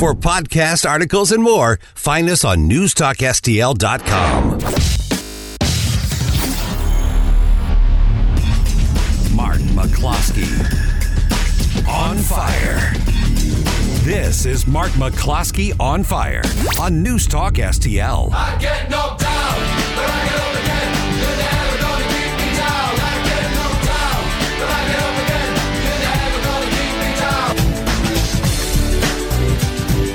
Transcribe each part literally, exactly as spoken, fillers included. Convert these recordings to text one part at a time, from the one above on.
For podcasts, articles, and more, find us on Newstalk S T L dot com. McCloskey on Fire. This is Mark McCloskey on Fire on News Talk S T L. I get knocked down, but I get up again. You're never gonna keep me down. I get knocked down, but I get up again. You're never gonna keep me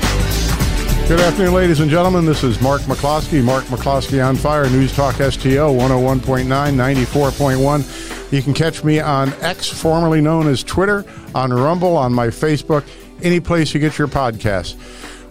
down. Good afternoon, ladies and gentlemen. This is Mark McCloskey. Mark McCloskey on Fire. News Talk S T L one oh one point nine, ninety-four point one. You can catch me on X, formerly known as Twitter, on Rumble, on my Facebook, any place you get your podcasts.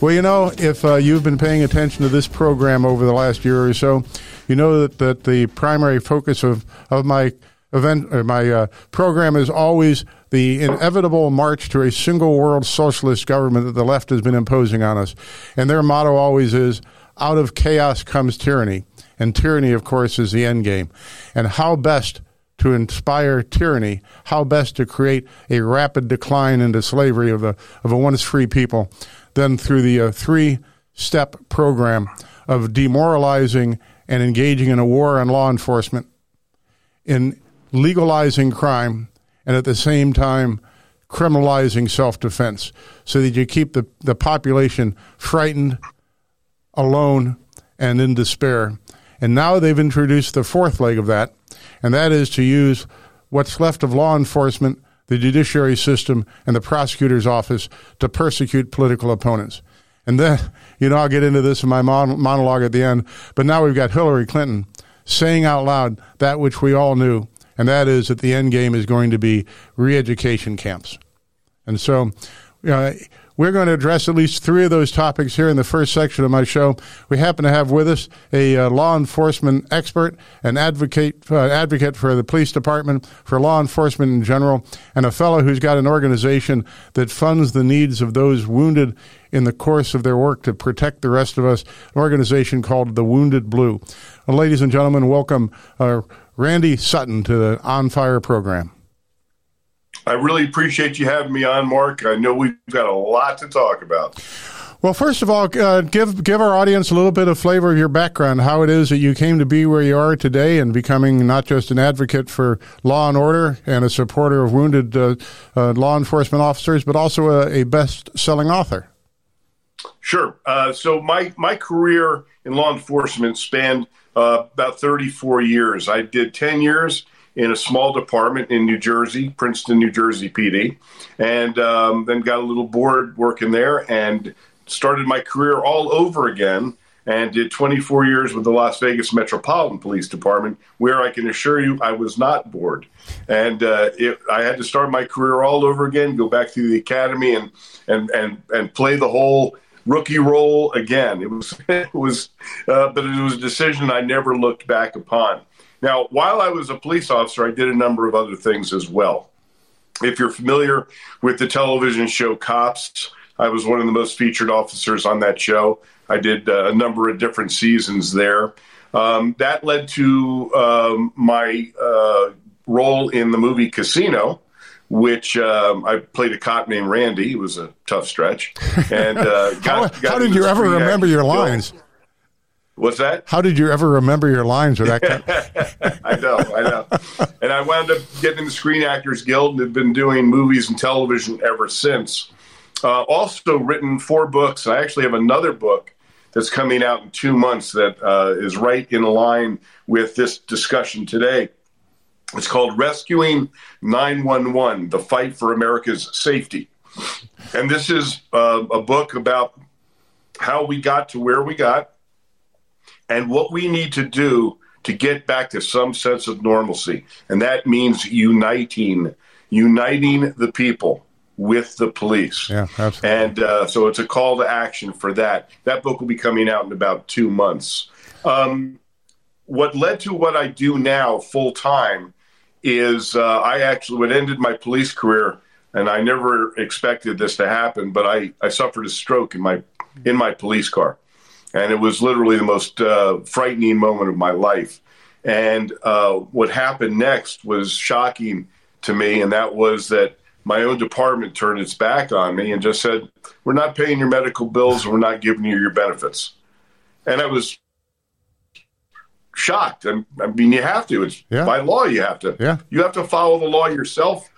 Well, you know, if uh, you've been paying attention to this program over the last year or so, you know that, that the primary focus of, of my event, or my uh, program is always the inevitable march to a single world socialist government that the left has been imposing on us. And their motto always is, out of chaos comes tyranny. And tyranny, of course, is the end game. And how best to inspire tyranny, how best to create a rapid decline into slavery of a of a once free people, then through the uh, three-step program of demoralizing and engaging in a war on law enforcement, in legalizing crime, and at the same time criminalizing self-defense, so that you keep the, the population frightened, alone, and in despair. And now they've introduced the fourth leg of that, and that is to use what's left of law enforcement, the judiciary system, and the prosecutor's office to persecute political opponents. And then, you know, I'll get into this in my mon- monologue at the end, but now we've got Hillary Clinton saying out loud that which we all knew, and that is that the end game is going to be re-education camps. And so, you know, we're going to address at least three of those topics here in the first section of my show. We happen to have with us a uh, law enforcement expert, an advocate uh, advocate for the police department, for law enforcement in general, and a fellow who's got an organization that funds the needs of those wounded in the course of their work to protect the rest of us, an organization called the Wounded Blue. Well, ladies and gentlemen, welcome uh, Randy Sutton to the On Fire program. I really appreciate you having me on, Mark. I know we've got a lot to talk about. Well, first of all, uh, give give our audience a little bit of flavor of your background, how it is that you came to be where you are today and becoming not just an advocate for law and order and a supporter of wounded uh, uh, law enforcement officers, but also a, a best-selling author. Sure. Uh, so my, my career in law enforcement spanned uh, about thirty-four years. I did ten years in a small department in New Jersey, Princeton, New Jersey P D, and um, then got a little bored working there and started my career all over again and did twenty-four years with the Las Vegas Metropolitan Police Department, where I can assure you I was not bored. And uh, it, I had to start my career all over again, go back through the academy and and and, and play the whole rookie role again. It was, it was uh, but it was a decision I never looked back upon. Now, while I was a police officer, I did a number of other things as well. If you're familiar with the television show Cops, I was one of the most featured officers on that show. I did uh, a number of different seasons there. Um, that led to um, my uh, role in the movie Casino, which um, I played a cop named Randy. It was a tough stretch. And uh, got, How, got how did you ever remember your lines? Guild. What's that? How did you ever remember your lines with that kind? I know, I know. And I wound up getting in the Screen Actors Guild and have been doing movies and television ever since. Uh, also written four books. I actually have another book that's coming out in two months that uh, is right in line with this discussion today. It's called Rescuing nine one one: The Fight for America's Safety. And this is uh, a book about how we got to where we got, and what we need to do to get back to some sense of normalcy. And that means uniting, uniting the people with the police. Yeah, absolutely. And uh, so it's a call to action for that. That book will be coming out in about two months. Um, what led to what I do now full time is uh, I actually, what ended my police career, and I never expected this to happen, but I, I suffered a stroke in my in my police car. And it was literally the most uh, frightening moment of my life. And uh, what happened next was shocking to me, and that was that my own department turned its back on me and just said, we're not paying your medical bills, we're not giving you your benefits. And I was shocked. I mean, you have to. It's yeah. by law you have to. Yeah. You have to follow the law yourself,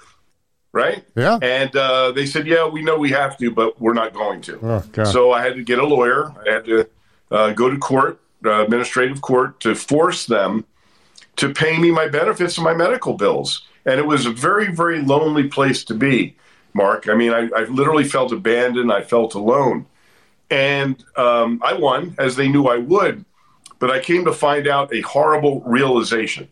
right? Yeah. And uh, they said, yeah, we know we have to, but we're not going to. Oh, God. So I had to get a lawyer. I had to uh, go to court, uh, administrative court, to force them to pay me my benefits and my medical bills. And it was a very, very lonely place to be, Mark. I mean, I, I literally felt abandoned. I felt alone. And um, I won, as they knew I would. But I came to find out a horrible realization.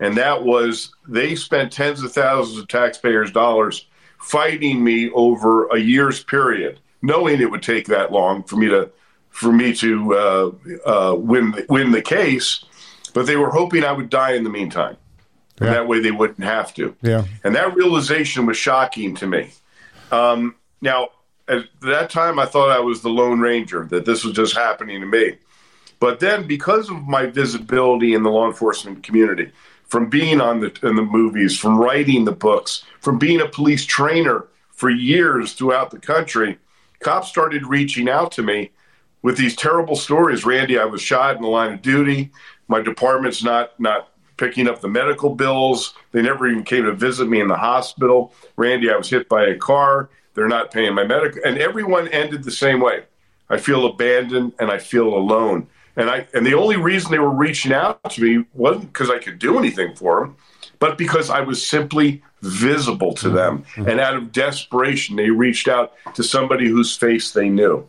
And that was they spent tens of thousands of taxpayers' dollars fighting me over a year's period, knowing it would take that long for me to for me to uh, uh, win, the, win the case. But they were hoping I would die in the meantime. Yeah. And that way they wouldn't have to. Yeah. And that realization was shocking to me. Um, now, at that time, I thought I was the Lone Ranger, that this was just happening to me. But then, because of my visibility in the law enforcement community, from being on the in the movies, from writing the books, from being a police trainer for years throughout the country, cops started reaching out to me with these terrible stories. Randy, I was shot in the line of duty. My department's not not picking up the medical bills. They never even came to visit me in the hospital. Randy, I was hit by a car. They're not paying my medical. And everyone ended the same way. I feel abandoned and I feel alone. And I and the only reason they were reaching out to me wasn't because I could do anything for them, but because I was simply visible to them. And out of desperation, they reached out to somebody whose face they knew.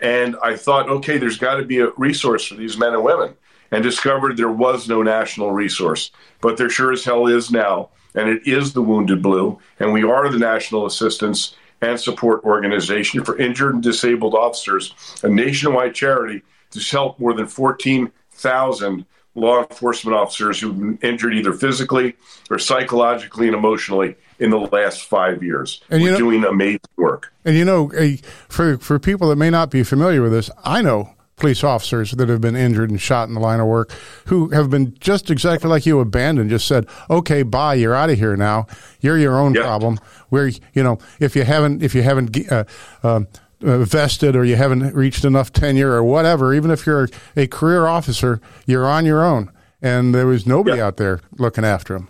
And I thought, okay, there's got to be a resource for these men and women, and discovered there was no national resource. But there sure as hell is now, and it is the Wounded Blue, and we are the National Assistance and Support Organization for Injured and Disabled Officers, a nationwide charity to help more than fourteen thousand law enforcement officers who've been injured either physically or psychologically and emotionally in the last five years. And We're you know, doing amazing work. And you know, for for people that may not be familiar with this, I know police officers that have been injured and shot in the line of work who have been just exactly like you, abandoned, just said, okay, bye, you're out of here now. You're your own yep. problem. Where, you know, if you haven't, if you haven't, uh, uh, Uh, vested, or you haven't reached enough tenure or whatever, even if you're a, a career officer, you're on your own. And there was nobody yeah. out there looking after him.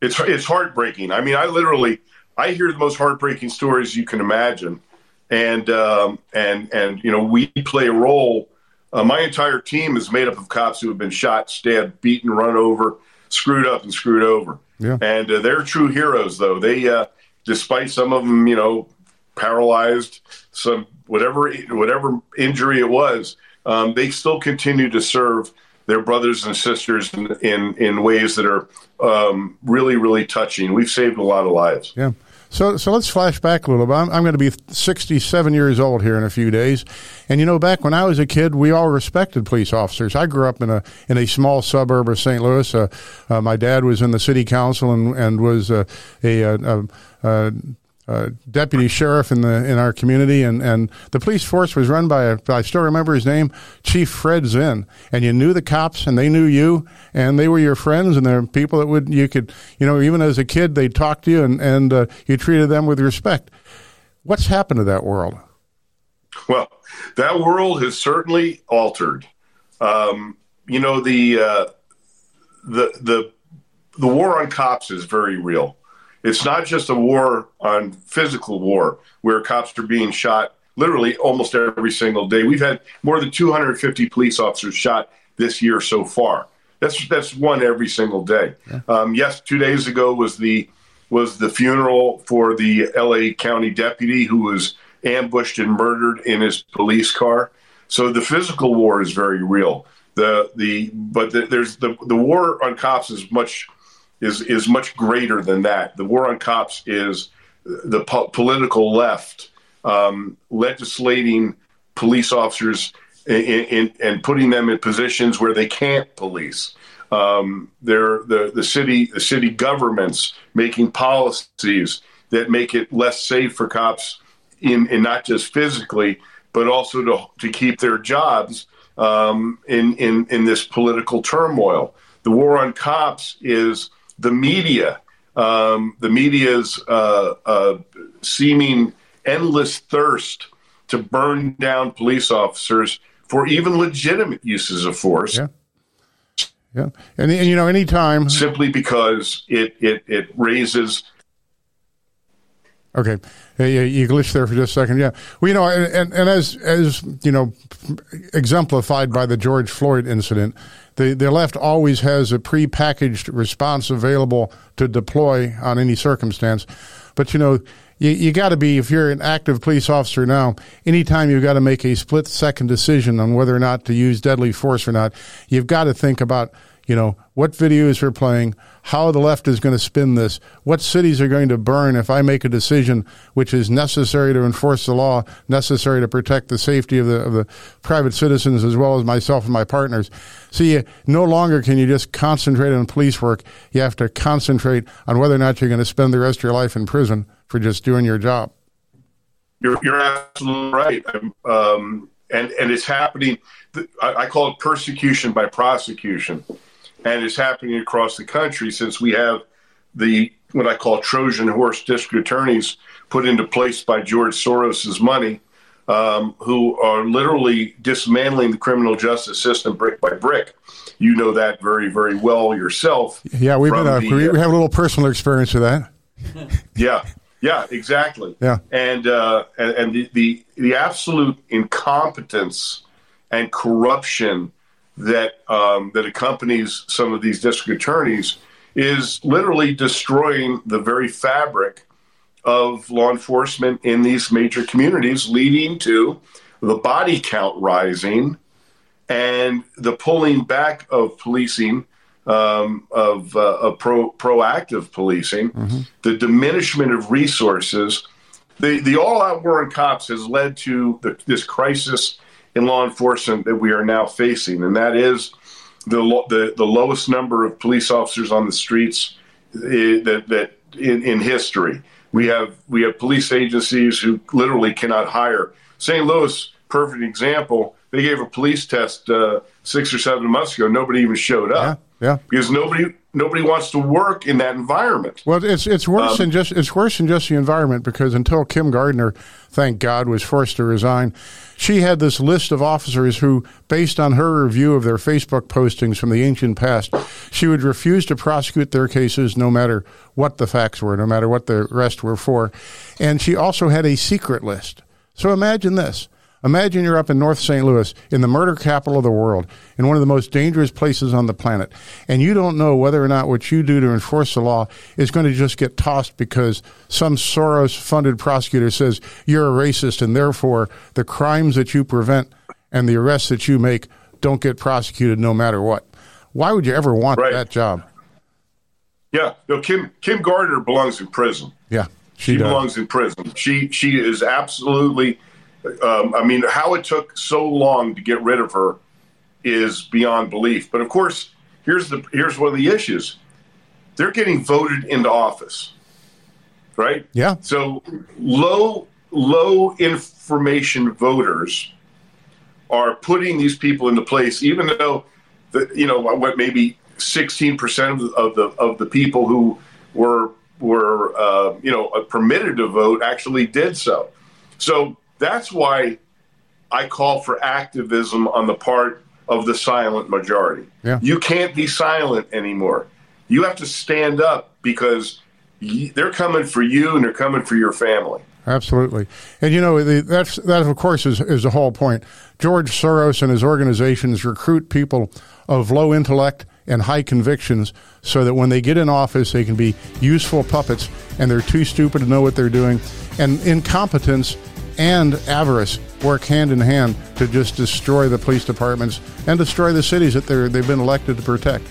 It's it's heartbreaking. I mean, I literally, I hear the most heartbreaking stories you can imagine. And, um, and, and you know, we play a role. Uh, my entire team is made up of cops who have been shot, stabbed, beaten, run over, screwed up and screwed over. Yeah. And uh, they're true heroes, though. They, uh, despite some of them, you know, paralyzed, some whatever whatever injury it was, um, they still continue to serve their brothers and sisters in in, in ways that are um, really, really touching. We've saved a lot of lives. Yeah. So so let's flash back a little bit. I'm, I'm going to be sixty-seven years old here in a few days. And, you know, back when I was a kid, we all respected police officers. I grew up in a in a small suburb of Saint Louis. Uh, uh, my dad was in the city council and, and was uh, a... a, a, a Uh, deputy sheriff in the in our community, and, and the police force was run by a, I still remember his name, Chief Fred Zinn. And you knew the cops, and they knew you, and they were your friends, and they're people that would you could you know even as a kid they talked to you, and and uh, you treated them with respect. What's happened to that world? Well, that world has certainly altered. Um, you know the uh, the the the war on cops is very real. It's not just a war on physical war where cops are being shot literally almost every single day. We've had more than two hundred fifty police officers shot this year so far. That's that's one every single day. Yeah. Um, yes, two days ago was the was the funeral for the L A County deputy who was ambushed and murdered in his police car. So the physical war is very real. The the but the, there's the the war on cops is much. Is, is much greater than that. The war on cops is the po- political left um, legislating police officers in, in, and putting them in positions where they can't police. Um, they're the, the city the city governments making policies that make it less safe for cops, in, in not just physically, but also to to keep their jobs um, in, in in this political turmoil. The war on cops is the media um, the media's uh, uh, seeming endless thirst to burn down police officers for even legitimate uses of force. Yeah. Yeah. And, and you know, anytime. Simply because it, it, it raises. Okay. You glitched there for just a second. Yeah. Well, you know, and, and as, as, you know, exemplified by the George Floyd incident, the, the left always has a prepackaged response available to deploy on any circumstance. But, you know, you, you got to be, if you're an active police officer now, anytime you've got to make a split-second decision on whether or not to use deadly force or not, you've got to think about, you know, what videos are playing, how the left is going to spin this, what cities are going to burn if I make a decision which is necessary to enforce the law, necessary to protect the safety of the, of the private citizens as well as myself and my partners. So you, no longer can you just concentrate on police work. You have to concentrate on whether or not you're going to spend the rest of your life in prison for just doing your job. You're, you're absolutely right. Um, and, and it's happening. I, I call it persecution by prosecution. And it's happening across the country since we have the what I call Trojan horse district attorneys put into place by George Soros's money, um, who are literally dismantling the criminal justice system brick by brick. You know that very, very well yourself. Yeah, we've been a, the, we have a little personal experience with that. yeah, yeah, exactly. Yeah, and uh, and, and the, the the absolute incompetence and corruption that um, that accompanies some of these district attorneys is literally destroying the very fabric of law enforcement in these major communities, leading to the body count rising and the pulling back of policing, um, of, uh, of pro, proactive policing, mm-hmm. the diminishment of resources. The, the all-out war on cops has led to the, this crisis in law enforcement that we are now facing, and that is the lo- the, the lowest number of police officers on the streets uh, that that in, in history. We have we have police agencies who literally cannot hire. Saint Louis, perfect example. They gave a police test uh, six or seven months ago. Nobody even showed up. Yeah, yeah. Because nobody nobody wants to work in that environment. Well, it's it's worse um, than just it's worse than just the environment, because until Kim Gardner, thank God, was forced to resign, she had this list of officers who, based on her review of their Facebook postings from the ancient past, she would refuse to prosecute their cases no matter what the facts were, no matter what the arrests were for. And she also had a secret list. So imagine this. Imagine you're up in North Saint Louis, in the murder capital of the world, in one of the most dangerous places on the planet, and you don't know whether or not what you do to enforce the law is going to just get tossed because some Soros-funded prosecutor says you're a racist, and therefore the crimes that you prevent and the arrests that you make don't get prosecuted no matter what. Why would you ever want right. that job? Yeah. No, Kim, Kim Gardner belongs in prison. Yeah, she, she belongs in prison. She, she is absolutely... Um, I mean, how it took so long to get rid of her is beyond belief. But of course, here's the here's one of the issues: they're getting voted into office, right? Yeah. So low low information voters are putting these people into place, even though the, you know what maybe sixteen percent of the of the people who were were uh, you know permitted to vote actually did so. So. That's why I call for activism on the part of the silent majority. Yeah. You can't be silent anymore. You have to stand up because they're coming for you and they're coming for your family. Absolutely. And, you know, the, that's, that, of course, is, is the whole point. George Soros and his organizations recruit people of low intellect and high convictions so that when they get in office, they can be useful puppets and they're too stupid to know what they're doing. And incompetence and avarice work hand in hand to just destroy the police departments and destroy the cities that they're, they've been elected to protect.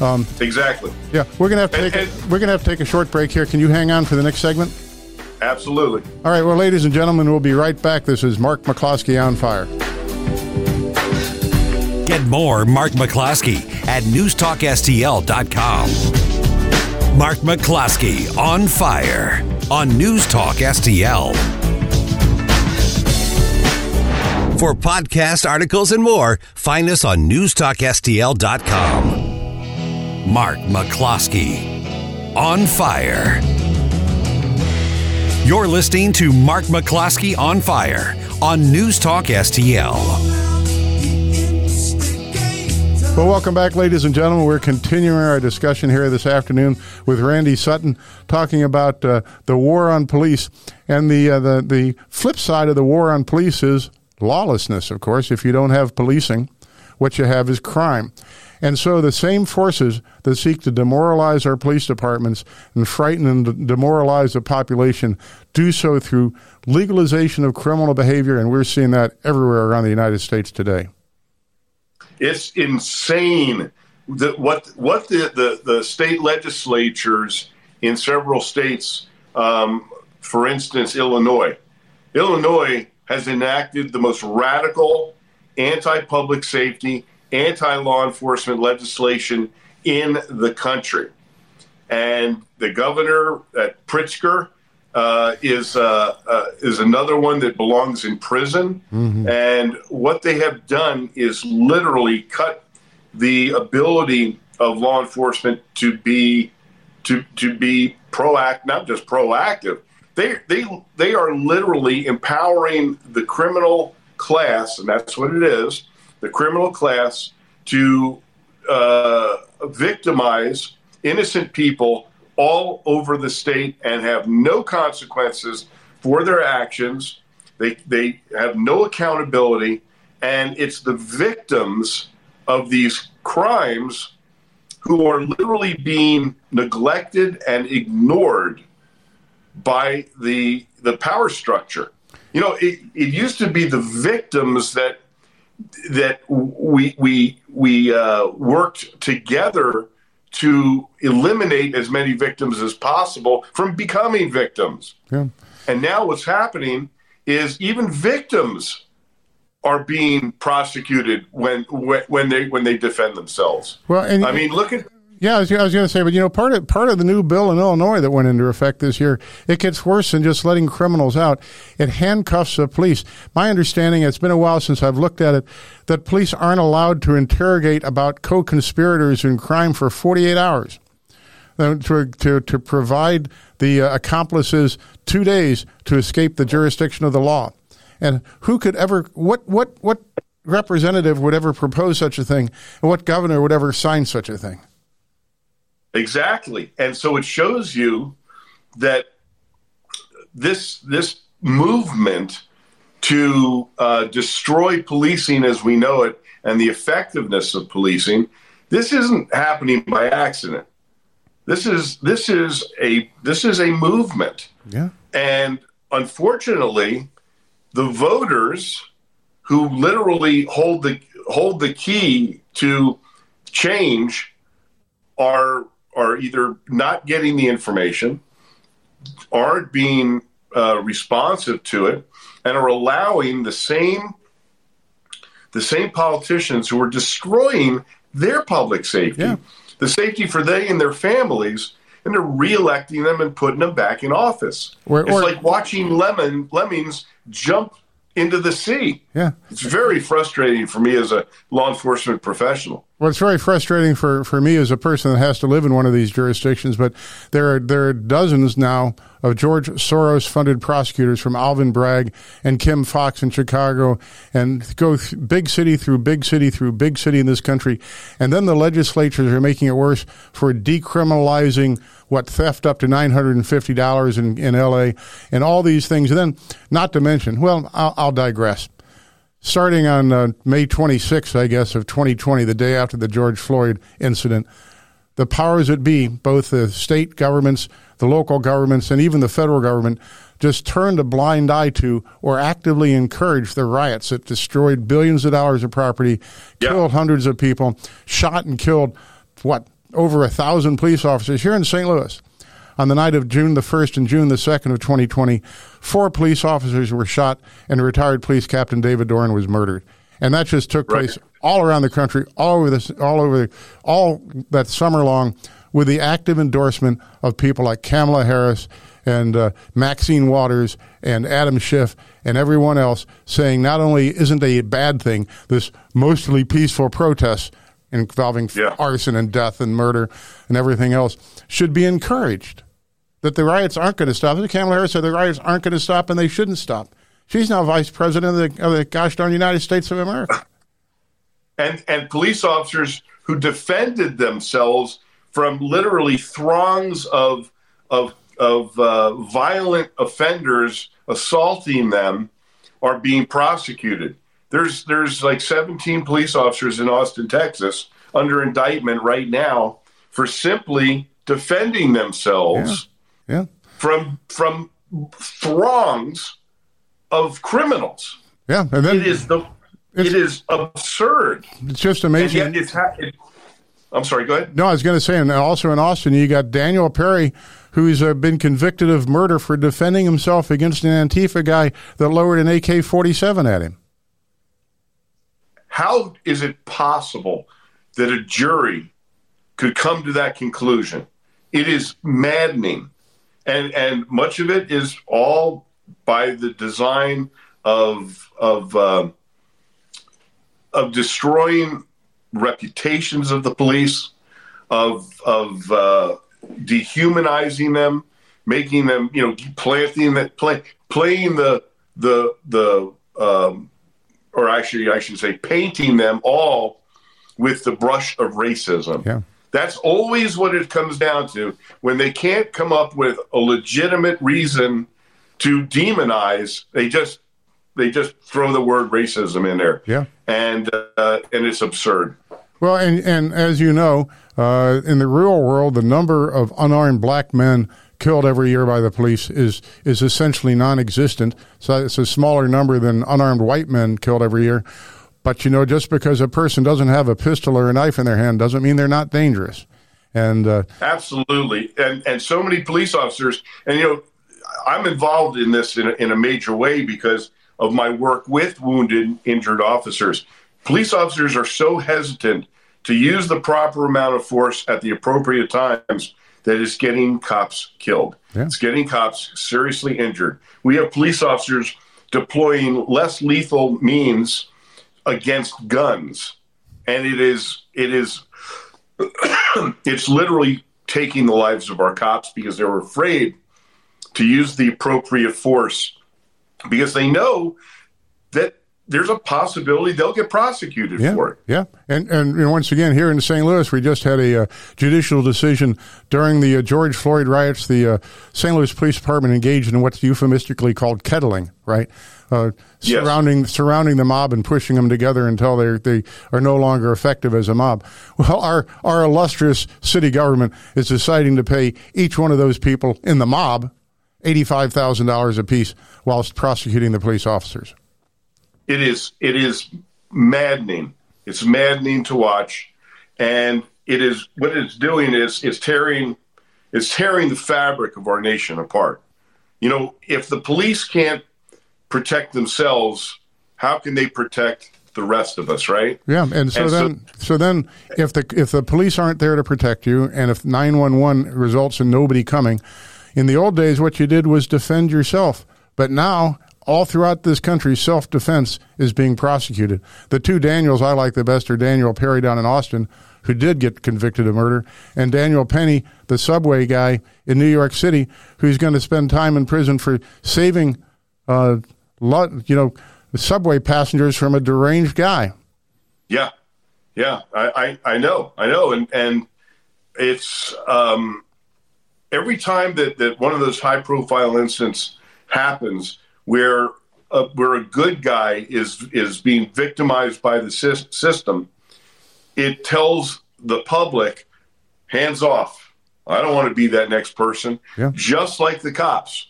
Um, exactly. Yeah, we're gonna have to take and, and, a, we're gonna have to take a short break here. Can you hang on for the next segment? Absolutely. All right. Well, ladies and gentlemen, we'll be right back. This is Mark McCloskey on Fire. Get more Mark McCloskey at News Talk S T L dot com. Mark McCloskey on Fire on News Talk S T L. For podcasts, articles, and more, find us on News Talk S T L dot com. Mark McCloskey on Fire. You're listening to Mark McCloskey on Fire on News Talk S T L. Well, welcome back, ladies and gentlemen. We're continuing our discussion here this afternoon with Randy Sutton, talking about uh, the war on police. And the, uh, the the flip side of the war on police is lawlessness, of course. If you don't have policing, what you have is crime. And so the same forces that seek to demoralize our police departments and frighten and demoralize the population do so through legalization of criminal behavior, and we're seeing that everywhere around the United States today. It's insane that what what the, the, the state legislatures in several states, um, for instance, Illinois. Illinois has enacted the most radical anti-public safety, anti-law enforcement legislation in the country. And the governor, uh, Pritzker, uh, is uh, uh, is another one that belongs in prison. Mm-hmm. And what they have done is literally cut the ability of law enforcement to be to to be proactive, not just proactive. They they they are literally empowering the criminal class, and that's what it is, the criminal class to uh, victimize innocent people all over the state and have no consequences for their actions. They they have no accountability, and it's the victims of these crimes who are literally being neglected and ignored by the the power structure. You know, it, it used to be the victims that that we we we uh, worked together to eliminate as many victims as possible from becoming victims. Yeah. And now what's happening is even victims are being prosecuted when when they when they defend themselves. Well, and I mean, look at yeah, I was, was going to say, but you know, part of part of the new bill in Illinois that went into effect this year, it gets worse than just letting criminals out. It handcuffs the police. My understanding, it's been a while since I've looked at it, that police aren't allowed to interrogate about co-conspirators in crime for forty-eight hours. To to to provide the uh, accomplices two days to escape the jurisdiction of the law. And who could ever? What what what representative would ever propose such a thing? And what governor would ever sign such a thing? Exactly. And so it shows you that this this movement to uh, destroy policing as we know it and the effectiveness of policing, this isn't happening by accident. This is this is a this is a movement. Yeah. And unfortunately, the voters who literally hold the hold the key to change are are either not getting the information, aren't being uh, responsive to it, and are allowing the same the same politicians who are destroying their public safety, yeah. the safety for they and their families, and they're reelecting them and putting them back in office. Or, it's or, like watching lemon lemmings jump into the sea. Yeah. It's very frustrating for me as a law enforcement professional. Well, it's very frustrating for, for me as a person that has to live in one of these jurisdictions, but there are there are dozens now of George Soros-funded prosecutors from Alvin Bragg and Kim Fox in Chicago, and go th- big city through big city through big city in this country. And then the legislatures are making it worse for decriminalizing, what, theft up to nine hundred fifty dollars in, in L A and all these things. And then, not to mention, well, I'll, I'll digress. Starting on uh, May twenty-sixth, I guess, of twenty twenty, the day after the George Floyd incident, the powers that be, both the state governments, the local governments, and even the federal government, just turned a blind eye to or actively encouraged the riots that destroyed billions of dollars of property, yeah. killed hundreds of people, shot and killed, what, over a thousand police officers here in Saint Louis. On the night of June the first and June the second of twenty twenty, four police officers were shot, and retired police captain David Doran was murdered. And that just took right. place all around the country, all over this, all over, all that summer long, with the active endorsement of people like Kamala Harris and uh, Maxine Waters and Adam Schiff and everyone else, saying not only isn't it a bad thing, this mostly peaceful protest involving yeah. arson and death and murder and everything else, should be encouraged. That the riots aren't going to stop. Kamala Harris said the riots aren't going to stop, and they shouldn't stop. She's now vice president of the, of the gosh darn United States of America. And and police officers who defended themselves from literally throngs of of of uh, violent offenders assaulting them are being prosecuted. There's there's like seventeen police officers in Austin, Texas, under indictment right now for simply defending themselves yeah. Yeah. from from throngs of criminals. Yeah, and then it is the it is absurd. It's just amazing. And yet it's ha- it, I'm sorry. Go ahead. No, I was going to say, and also in Austin, you got Daniel Perry, who's uh, been convicted of murder for defending himself against an Antifa guy that lowered an A K forty-seven at him. How is it possible that a jury could come to that conclusion? It is maddening. And and much of it is all by the design of of uh, of destroying reputations of the police, of of uh, dehumanizing them, making them, you know, planting that play, playing the the the um, or actually I should say painting them all with the brush of racism. Yeah. That's always what it comes down to when they can't come up with a legitimate reason to demonize. They just they just throw the word racism in there. Yeah. And uh, and it's absurd. Well, and, and as you know, uh, in the real world, the number of unarmed black men killed every year by the police is is essentially non-existent. So it's a smaller number than unarmed white men killed every year. But, you know, just because a person doesn't have a pistol or a knife in their hand doesn't mean they're not dangerous. And uh, absolutely. And and so many police officers, and, you know, I'm involved in this in a, in a major way because of my work with wounded, injured officers. Police officers are so hesitant to use the proper amount of force at the appropriate times that it's getting cops killed. Yeah. It's getting cops seriously injured. We have police officers deploying less lethal means against guns, and it is it is it's literally taking the lives of our cops because they're afraid to use the appropriate force because they know that there's a possibility they'll get prosecuted yeah, for it. Yeah, and and you know, once again, here in Saint Louis, we just had a uh, judicial decision during the uh, George Floyd riots. The uh, Saint Louis Police Department engaged in what's euphemistically called kettling, right? Uh, yes. Surrounding surrounding the mob and pushing them together until they they are no longer effective as a mob. Well, our our illustrious city government is deciding to pay each one of those people in the mob eighty-five thousand dollars apiece whilst prosecuting the police officers. It is it is maddening. It's maddening to watch, and it is what it's doing is it's tearing it's tearing the fabric of our nation apart. You know, if the police can't protect themselves, how can they protect the rest of us, right? Yeah, and so and then so, so then if the if the police aren't there to protect you, and if nine one one results in nobody coming, in the old days what you did was defend yourself, but now all throughout this country, self-defense is being prosecuted. The two Daniels I like the best are Daniel Perry down in Austin, who did get convicted of murder, and Daniel Penny, the subway guy in New York City, who's going to spend time in prison for saving, uh, you know, subway passengers from a deranged guy. Yeah, yeah, I, I, I know, I know, and and it's um, every time that that one of those high-profile incidents happens, where a, where a good guy is is being victimized by the system, it tells the public, hands off. I don't want to be that next person. Yeah. Just like the cops.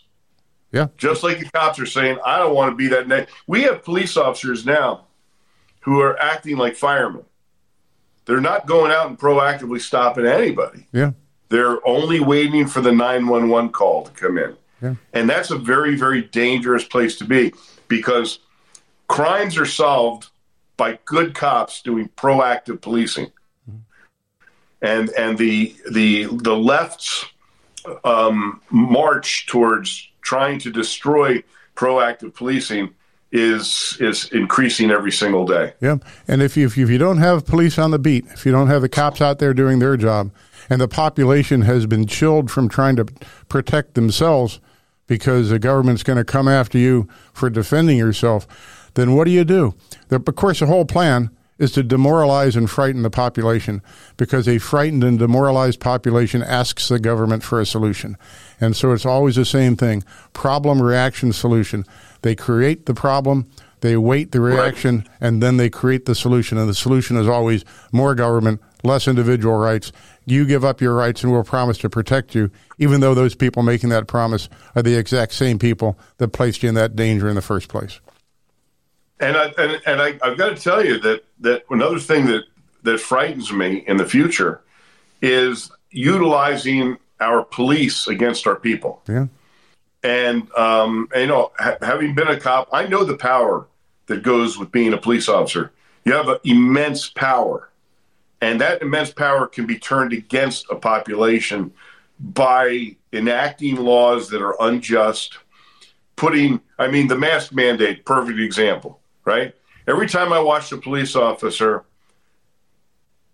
Yeah. Just like the cops are saying, I don't want to be that next. We have police officers now who are acting like firemen. They're not going out and proactively stopping anybody. Yeah. They're only waiting for the nine one one call to come in. Yeah. And that's a very, very dangerous place to be because crimes are solved by good cops doing proactive policing. Mm-hmm. And and the the the left's um, march towards trying to destroy proactive policing is is increasing every single day. Yeah, and if you, if you don't have police on the beat, if you don't have the cops out there doing their job, and the population has been chilled from trying to protect themselves because the government's going to come after you for defending yourself, then what do you do? The, of course, the whole plan is to demoralize and frighten the population, because a frightened and demoralized population asks the government for a solution. And so it's always the same thing: problem, reaction, solution. They create the problem, they wait the reaction, right, and then they create the solution. And the solution is always more government, less individual rights. You give up your rights and we'll promise to protect you, even though those people making that promise are the exact same people that placed you in that danger in the first place. And, I, and, and I, I've got to tell you that, that another thing that, that frightens me in the future is utilizing our police against our people. Yeah. And, um, and, you know, ha- having been a cop, I know the power that goes with being a police officer. You have an immense power, and that immense power can be turned against a population by enacting laws that are unjust, putting, I mean, the mask mandate, perfect example, right? Every time I watch a police officer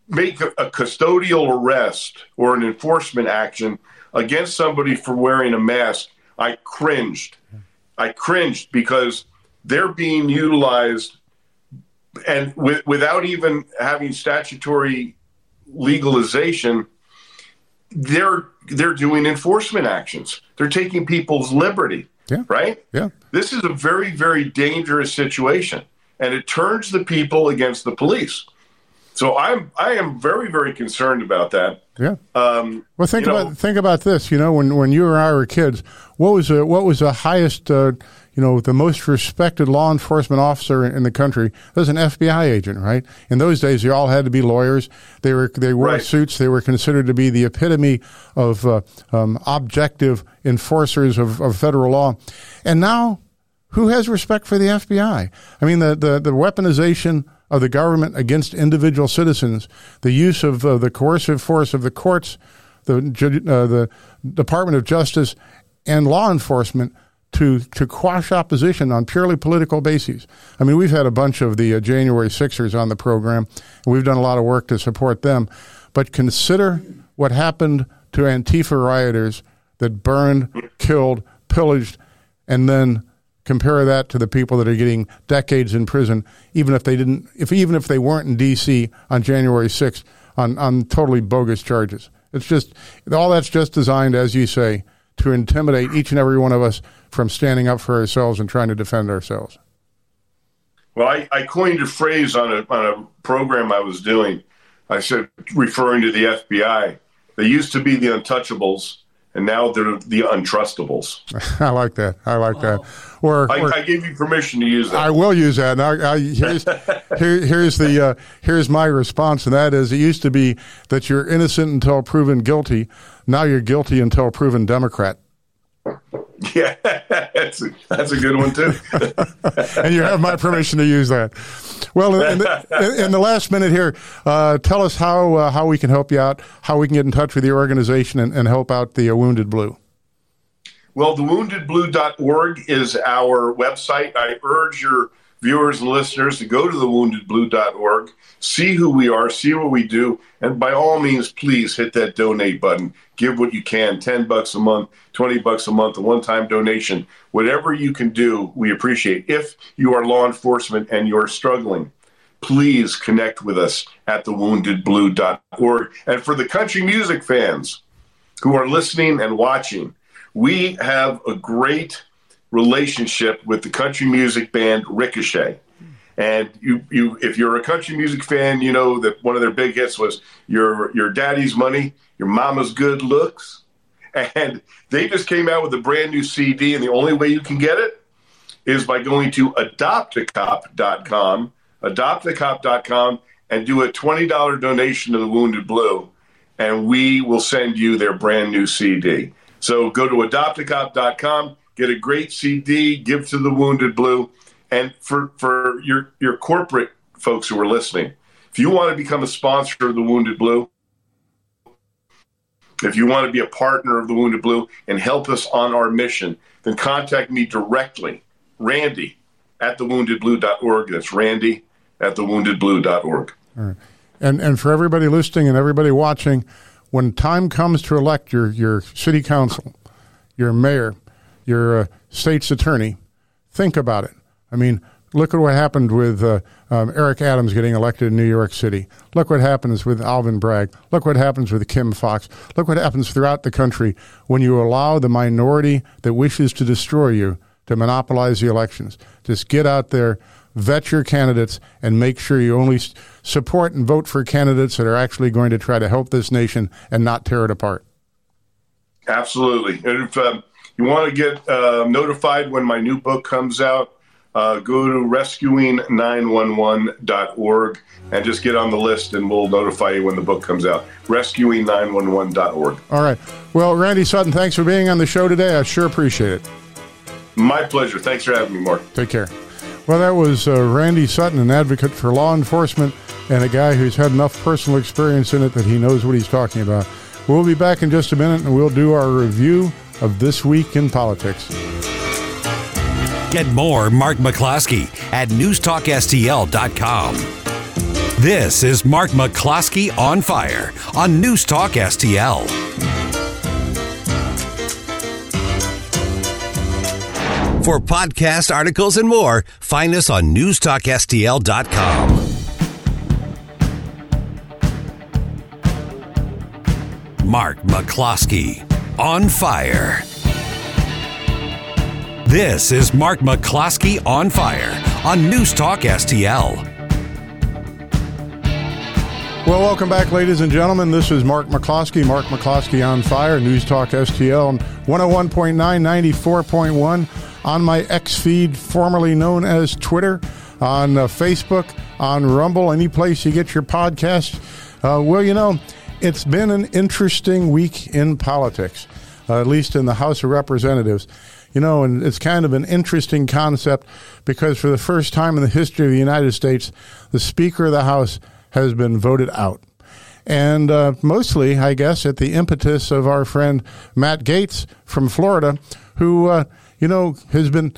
make a, a custodial arrest or an enforcement action against somebody for wearing a mask, I cringed. I cringed because they're being utilized, and with, without even having statutory legalization, they're they're doing enforcement actions. They're taking people's liberty, yeah. right? Yeah. This is a very, very dangerous situation, and it turns the people against the police. So I'm I am very, very concerned about that. Yeah. Um, well, think about know, think about this. You know, when, when you and I were kids, what was the, what was the highest, uh, you know, the most respected law enforcement officer in the country? That was an F B I agent, right? In those days, they all had to be lawyers. They were they wore right. suits. They were considered to be the epitome of uh, um, objective enforcers of, of federal law. And now, who has respect for the F B I? I mean, the the, the weaponization of the government against individual citizens, the use of uh, the coercive force of the courts, the uh, the Department of Justice, and law enforcement to to quash opposition on purely political bases. I mean, we've had a bunch of the uh, January sixers on the program, and we've done a lot of work to support them. But consider what happened to Antifa rioters that burned, killed, pillaged, and then compare that to the people that are getting decades in prison, even if they didn't, if even if they weren't in D C on January sixth on, on totally bogus charges. It's just, all that's just designed, as you say, to intimidate each and every one of us from standing up for ourselves and trying to defend ourselves. Well, I, I coined a phrase on a on a program I was doing. I said, referring to the F B I, they used to be the untouchables, and now they're the untrustables. I like that. I like wow. that. Or, I, or, I gave you permission to use that. I will use that. And I, I, here's, here, here's the uh, here's my response, and that is: it used to be that you're innocent until proven guilty. Now you're guilty until proven Democrat. Yeah, that's a, that's a good one too. And you have my permission to use that. Well, in the, in the last minute here, uh, tell us how uh, how we can help you out, how we can get in touch with your organization and, and help out the uh, Wounded Blue. Well, the wounded blue dot org is our website. I urge your viewers and listeners to go to the wounded blue dot org, see who we are, see what we do, and by all means, please hit that donate button. Give what you can, ten bucks a month, twenty bucks a month, a one-time donation. Whatever you can do, we appreciate. If you are law enforcement and you're struggling, please connect with us at the wounded blue dot org. And for the country music fans who are listening and watching, we have a great relationship with the country music band Ricochet. And you, you, if you're a country music fan, you know that one of their big hits was your your daddy's money, your mama's good looks. And they just came out with a brand new C D, and the only way you can get it is by going to adopt a cop dot com, adopt a cop dot com, and do a twenty dollars donation to the Wounded Blue, and we will send you their brand new C D. So go to adopt a cop dot com, get a great C D, give to the Wounded Blue. And for, for your, your corporate folks who are listening, if you want to become a sponsor of the Wounded Blue, if you want to be a partner of the Wounded Blue and help us on our mission, then contact me directly, Randy at the wounded blue dot org. That's Randy at the wounded blue dot org. All right. And and for everybody listening and everybody watching, when time comes to elect your, your city council, your mayor, your uh, state's attorney, think about it. I mean, look at what happened with uh, um, Eric Adams getting elected in New York City. Look what happens with Alvin Bragg. Look what happens with Kim Fox. Look what happens throughout the country when you allow the minority that wishes to destroy you to monopolize the elections. Just get out there, vet your candidates, and make sure you only support and vote for candidates that are actually going to try to help this nation and not tear it apart. Absolutely. And if um, you want to get uh, notified when my new book comes out, uh, go to rescuing nine one one dot org and just get on the list, and we'll notify you when the book comes out. rescuing nine one one dot org. All right. Well, Randy Sutton, thanks for being on the show today. I sure appreciate it. My pleasure. Thanks for having me, Mark. Take care. Well, that was uh, Randy Sutton, an advocate for law enforcement and a guy who's had enough personal experience in it that he knows what he's talking about. We'll be back in just a minute, and we'll do our review of This Week in Politics. Get more Mark McCloskey at newstalk S T L dot com. This is Mark McCloskey on Fire on Newstalk S T L. For podcasts, articles, and more, find us on newstalk S T L dot com. Mark McCloskey on Fire. This is Mark McCloskey on Fire on newstalk S T L. Well, welcome back, ladies and gentlemen. This is Mark McCloskey, Mark McCloskey on Fire, News Talk S T L, on one oh one point nine, ninety-four point one, on my X feed, formerly known as Twitter, on uh, Facebook, on Rumble, any place you get your podcast. Uh, well, you know, it's been an interesting week in politics, uh, at least in the House of Representatives. You know, and it's kind of an interesting concept because for the first time in the history of the United States, the Speaker of the House has been voted out. And uh, mostly, I guess, at the impetus of our friend Matt Gaetz from Florida, who, uh, you know, has been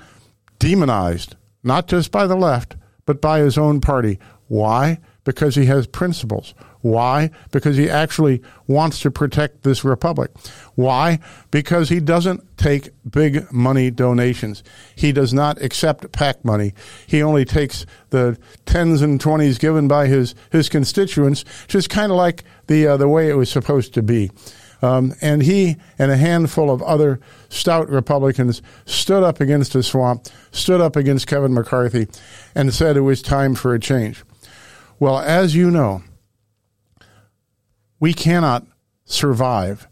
demonized, not just by the left, but by his own party. Why? Because he has principles. Why? Because he actually wants to protect this republic. Why? Because he doesn't take big money donations. He does not accept PAC money. He only takes the tens and twenties given by his, his constituents, just kind of like the uh, the way it was supposed to be. Um, and he and a handful of other stout Republicans stood up against the swamp, stood up against Kevin McCarthy, and said it was time for a change. Well, as you know, we cannot survive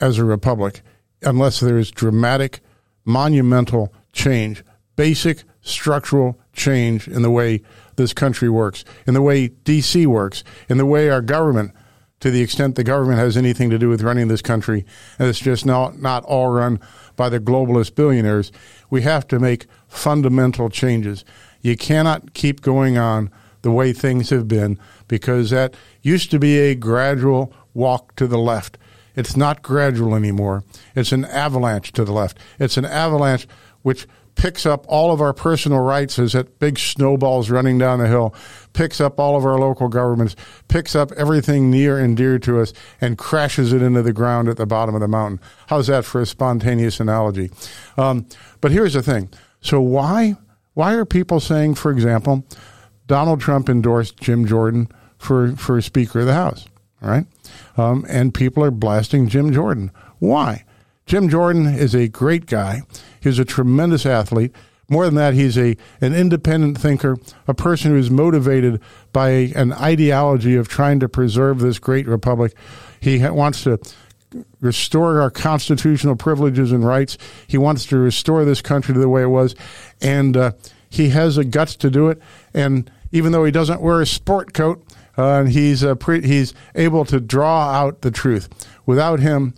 as a republic unless there is dramatic, monumental change, basic structural change in the way this country works, in the way D C works, in the way our government, to the extent the government has anything to do with running this country, and it's just not, not all run by the globalist billionaires. We have to make fundamental changes. You cannot keep going on the way things have been, because that used to be a gradual walk to the left. It's not gradual anymore. It's an avalanche to the left. It's an avalanche which picks up all of our personal rights as that big snowball's running down the hill, picks up all of our local governments, picks up everything near and dear to us, and crashes it into the ground at the bottom of the mountain. How's that for a spontaneous analogy? Um, but here's the thing. So why, why are people saying, for example, Donald Trump endorsed Jim Jordan for, for Speaker of the House, all right? Um, and people are blasting Jim Jordan. Why? Jim Jordan is a great guy. He's a tremendous athlete. More than that, he's a an independent thinker, a person who is motivated by a, an ideology of trying to preserve this great republic. He ha- wants to restore our constitutional privileges and rights. He wants to restore this country to the way it was, and uh, he has the guts to do it. And even though he doesn't wear a sport coat, uh, he's uh, pre- he's able to draw out the truth. Without him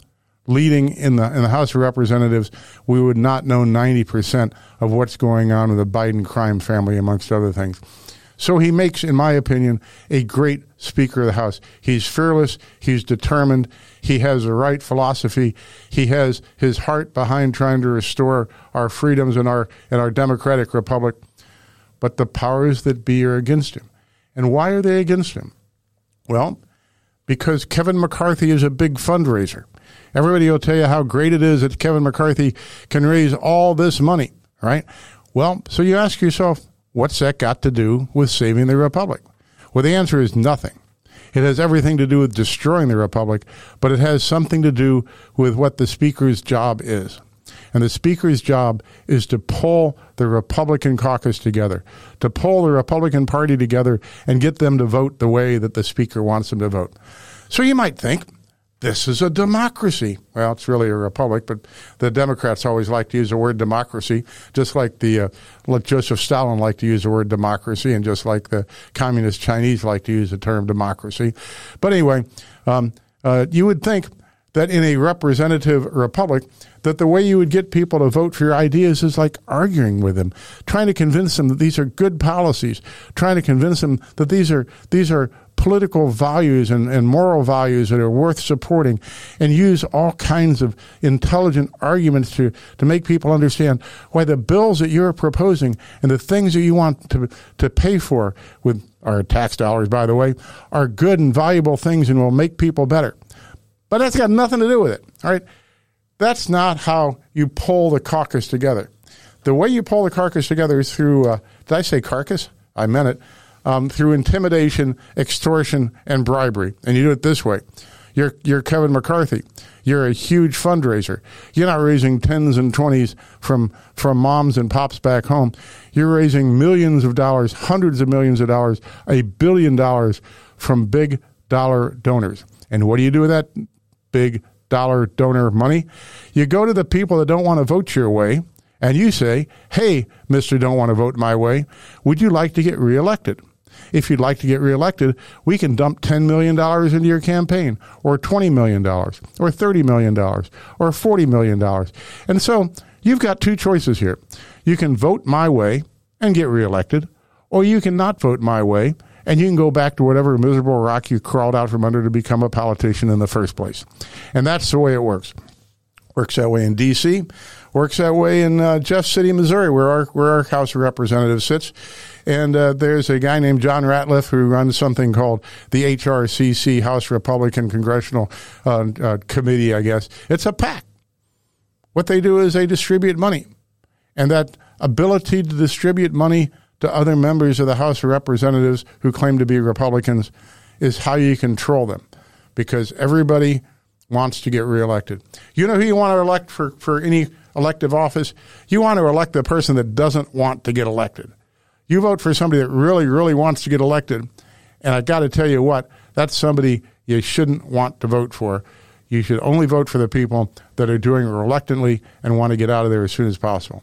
leading in the in the House of Representatives, we would not know ninety percent of what's going on with the Biden crime family, amongst other things. So he makes, in my opinion, a great Speaker of the House. He's fearless. He's determined. He has the right philosophy. He has his heart behind trying to restore our freedoms and our and our democratic republic. but the powers that be are against him. And why are they against him? Well, because Kevin McCarthy is a big fundraiser. Everybody will tell you how great it is that Kevin McCarthy can raise all this money, right? Well, so you ask yourself, what's that got to do with saving the republic? Well, the answer is nothing. It has everything to do with destroying the republic, but it has something to do with what the speaker's job is. And the speaker's job is to pull the Republican caucus together, to pull the Republican Party together and get them to vote the way that the speaker wants them to vote. So you might think, this is a democracy. Well, it's really a republic, but the Democrats always like to use the word democracy, just like the uh, like Joseph Stalin liked to use the word democracy, and just like the communist Chinese like to use the term democracy. But anyway, um, uh, you would think that in a representative republic, that the way you would get people to vote for your ideas is like arguing with them, trying to convince them that these are good policies, trying to convince them that these are these are political values and, and moral values that are worth supporting, and use all kinds of intelligent arguments to, to make people understand why the bills that you're proposing and the things that you want to to pay for with our tax dollars, by the way, are good and valuable things and will make people better. But that's got nothing to do with it, all right? That's not how you pull the caucus together. The way you pull the caucus together is through, uh, did I say carcass? I meant it. Um, through intimidation, extortion, and bribery. And you do it this way. You're, you're Kevin McCarthy. You're a huge fundraiser. You're not raising tens and twenties from, from moms and pops back home. You're raising millions of dollars, hundreds of millions of dollars, a billion dollars from big dollar donors. And what do you do with that big dollar donor money? You go to the people that don't want to vote your way, and you say, hey, Mister Don't Want to Vote My Way, would you like to get reelected? If you'd like to get reelected, we can dump ten million dollars into your campaign, or twenty million dollars, or thirty million dollars, or forty million dollars. And so you've got two choices here. You can vote my way and get reelected, or you can not vote my way, and you can go back to whatever miserable rock you crawled out from under to become a politician in the first place. And that's the way it works. Works that way in D C, works that way in uh, Jeff City, Missouri, where our where our House of Representatives sits. And uh, there's a guy named John Ratliff who runs something called the H R C C, House Republican Congressional uh, uh, Committee, I guess. It's a PAC. What they do is they distribute money. And that ability to distribute money to other members of the House of Representatives who claim to be Republicans is how you control them, because everybody wants to get reelected. You know who you want to elect for, for any elective office? You want to elect the person that doesn't want to get elected. You vote for somebody that really, really wants to get elected, and I got to tell you what, that's somebody you shouldn't want to vote for. You should only vote for the people that are doing it reluctantly and want to get out of there as soon as possible.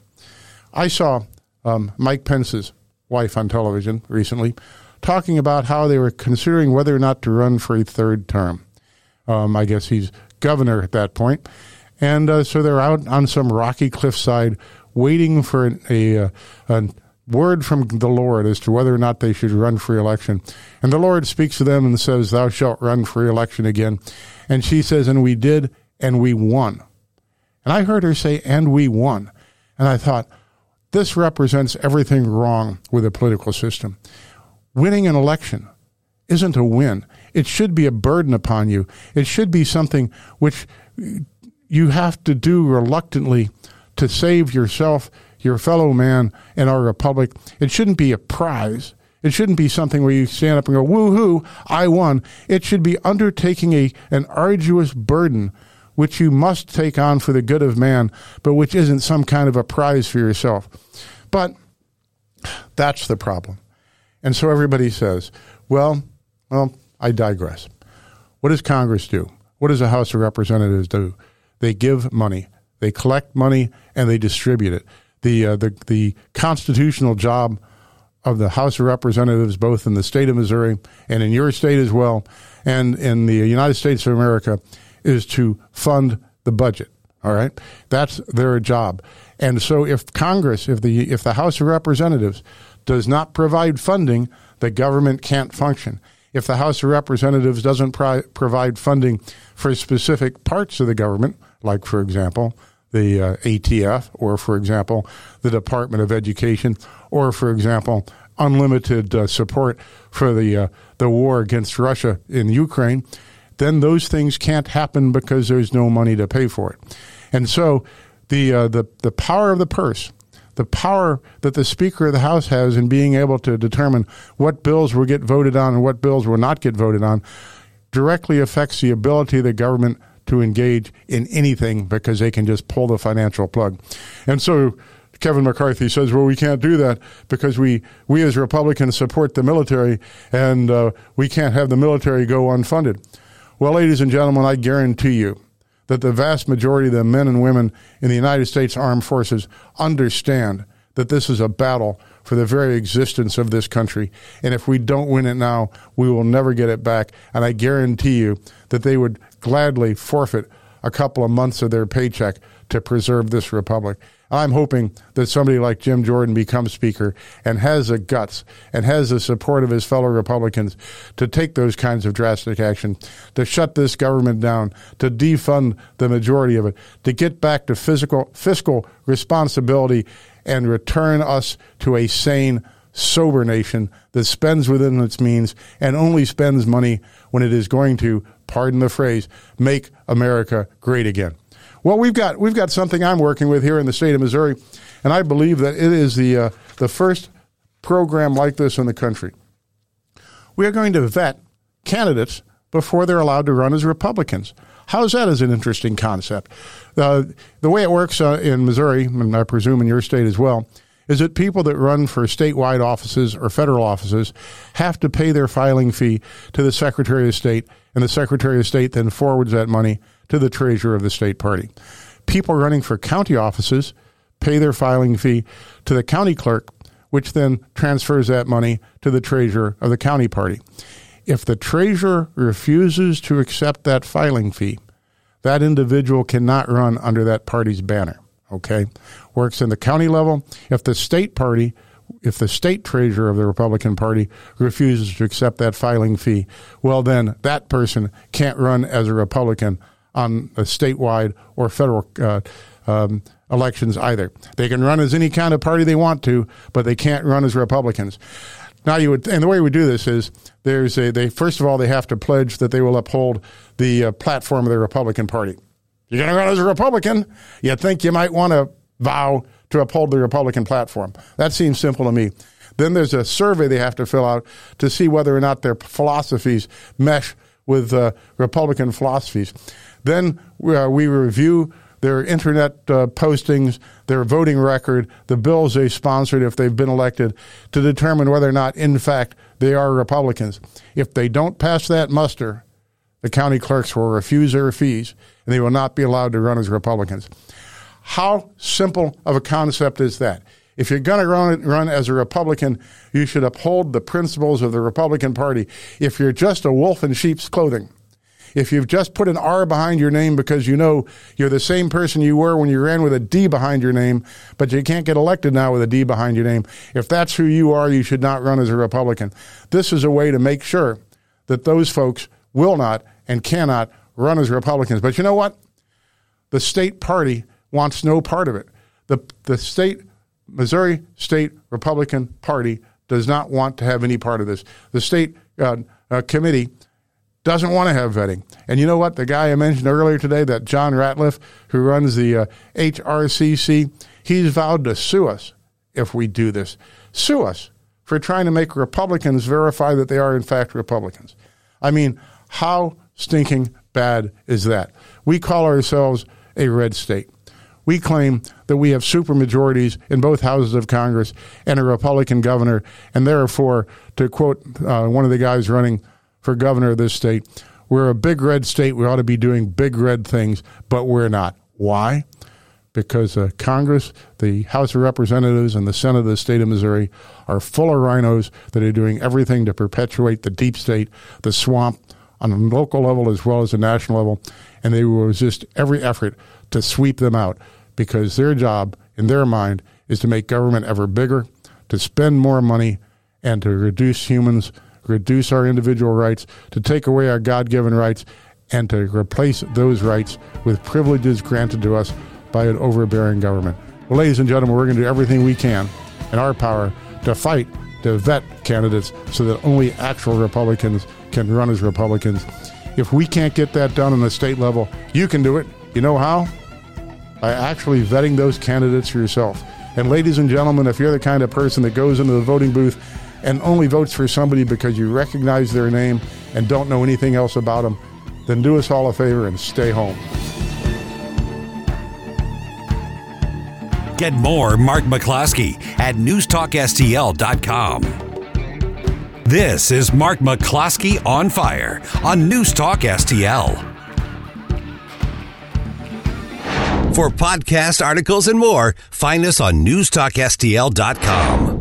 I saw um, Mike Pence's wife on television recently talking about how they were considering whether or not to run for a third term. Um, I guess he's governor at that point. And uh, so they're out on some rocky cliffside waiting for an, a, uh, a word from the Lord as to whether or not they should run for election. And the Lord speaks to them and says, thou shalt run for election again. And she says, and we did, and we won. And I heard her say, and we won. And I thought, this represents everything wrong with the political system. Winning an election isn't a win. It should be a burden upon you. It should be something which you have to do reluctantly to save yourself, your fellow man, and our republic. It shouldn't be a prize. It shouldn't be something where you stand up and go, woo-hoo, I won. It should be undertaking a an arduous burden which you must take on for the good of man, but which isn't some kind of a prize for yourself. But that's the problem. And so everybody says, well, well, I digress. What does Congress do? What does the House of Representatives do? They give money, they collect money, and they distribute it. The, uh, the, the constitutional job of the House of Representatives, both in the state of Missouri and in your state as well, and in the United States of America, is to fund the budget. All right? That's their job. And so if Congress, if the if the House of Representatives does not provide funding, the government can't function. If the House of Representatives doesn't pro- provide funding for specific parts of the government, like, for example, the uh, A T F, or, for example, the Department of Education, or, for example, unlimited uh, support for the uh, the war against Russia in Ukraine, then those things can't happen because there's no money to pay for it. And so the uh, the the power of the purse, the power that the Speaker of the House has in being able to determine what bills will get voted on and what bills will not get voted on, directly affects the ability of the government to engage in anything because they can just pull the financial plug. And so Kevin McCarthy says, well, we can't do that because we, we as Republicans support the military, and uh, we can't have the military go unfunded. Well, ladies and gentlemen, I guarantee you that the vast majority of the men and women in the United States Armed Forces understand that this is a battle for the very existence of this country. And if we don't win it now, we will never get it back. And I guarantee you that they would gladly forfeit a couple of months of their paycheck to preserve this republic. I'm hoping that somebody like Jim Jordan becomes Speaker and has the guts and has the support of his fellow Republicans to take those kinds of drastic action, to shut this government down, to defund the majority of it, to get back to physical, fiscal responsibility and return us to a sane, sober nation that spends within its means and only spends money when it is going to, pardon the phrase, make America great again. Well, we've got we've got something I'm working with here in the state of Missouri, and I believe that it is the uh, the first program like this in the country. We are going to vet candidates before they're allowed to run as Republicans. How's that as an interesting concept? Uh, the way it works uh, in Missouri, and I presume in your state as well, is that people that run for statewide offices or federal offices have to pay their filing fee to the Secretary of State, and the Secretary of State then forwards that money to the treasurer of the state party. People running for county offices pay their filing fee to the county clerk, which then transfers that money to the treasurer of the county party. If the treasurer refuses to accept that filing fee, that individual cannot run under that party's banner. Okay? Works in the county level. If the state party, if the state treasurer of the Republican Party refuses to accept that filing fee, well, then that person can't run as a Republican on the statewide or federal uh, um, elections either. They can run as any kind of party they want to, but they can't run as Republicans. Now you would, and the way we do this is there's a they first of all they have to pledge that they will uphold the uh, platform of the Republican Party. You're going to run as a Republican. You think you might want to vow to uphold the Republican platform. That seems simple to me. Then there's a survey they have to fill out to see whether or not their philosophies mesh with uh, Republican philosophies. Then uh, we review their internet uh, postings, their voting record, the bills they sponsored if they've been elected, to determine whether or not, in fact, they are Republicans. If they don't pass that muster, the county clerks will refuse their fees, and they will not be allowed to run as Republicans. How simple of a concept is that? If you're going to run, run as a Republican, you should uphold the principles of the Republican Party. If you're just a wolf in sheep's clothing, if you've just put an R behind your name because you know you're the same person you were when you ran with a D behind your name, but you can't get elected now with a D behind your name, if that's who you are, you should not run as a Republican. This is a way to make sure that those folks will not and cannot run as Republicans. But you know what? The state party wants no part of it. The the state, Missouri State Republican Party does not want to have any part of this. The state uh, uh, committee doesn't want to have vetting. And you know what? The guy I mentioned earlier today, that John Ratliff, who runs the uh, H R C C, he's vowed to sue us if we do this. Sue us for trying to make Republicans verify that they are, in fact, Republicans. I mean, how stinking bad is that? We call ourselves a red state. We claim that we have supermajorities in both houses of Congress and a Republican governor, and therefore, to quote uh, one of the guys running for governor of this state, we're a big red state. We ought to be doing big red things, but we're not. Why? Because uh, Congress, the House of Representatives, and the Senate of the state of Missouri are full of rhinos that are doing everything to perpetuate the deep state, the swamp, on a local level as well as the national level, and they will resist every effort to sweep them out because their job, in their mind, is to make government ever bigger, to spend more money, and to reduce humans, reduce our individual rights, to take away our God-given rights, and to replace those rights with privileges granted to us by an overbearing government. Ladies and gentlemen, we're going to do everything we can in our power to fight to vet candidates so that only actual Republicans can run as Republicans. If we can't get that done on the state level, you can do it. You know how? By actually vetting those candidates for yourself. And ladies and gentlemen, if you're the kind of person that goes into the voting booth and only votes for somebody because you recognize their name and don't know anything else about them, then do us all a favor and stay home. Get more Mark McCloskey at News Talk S T L dot com. This is Mark McCloskey on Fire on News Talk S T L. For podcast articles and more, find us on News Talk S T L dot com.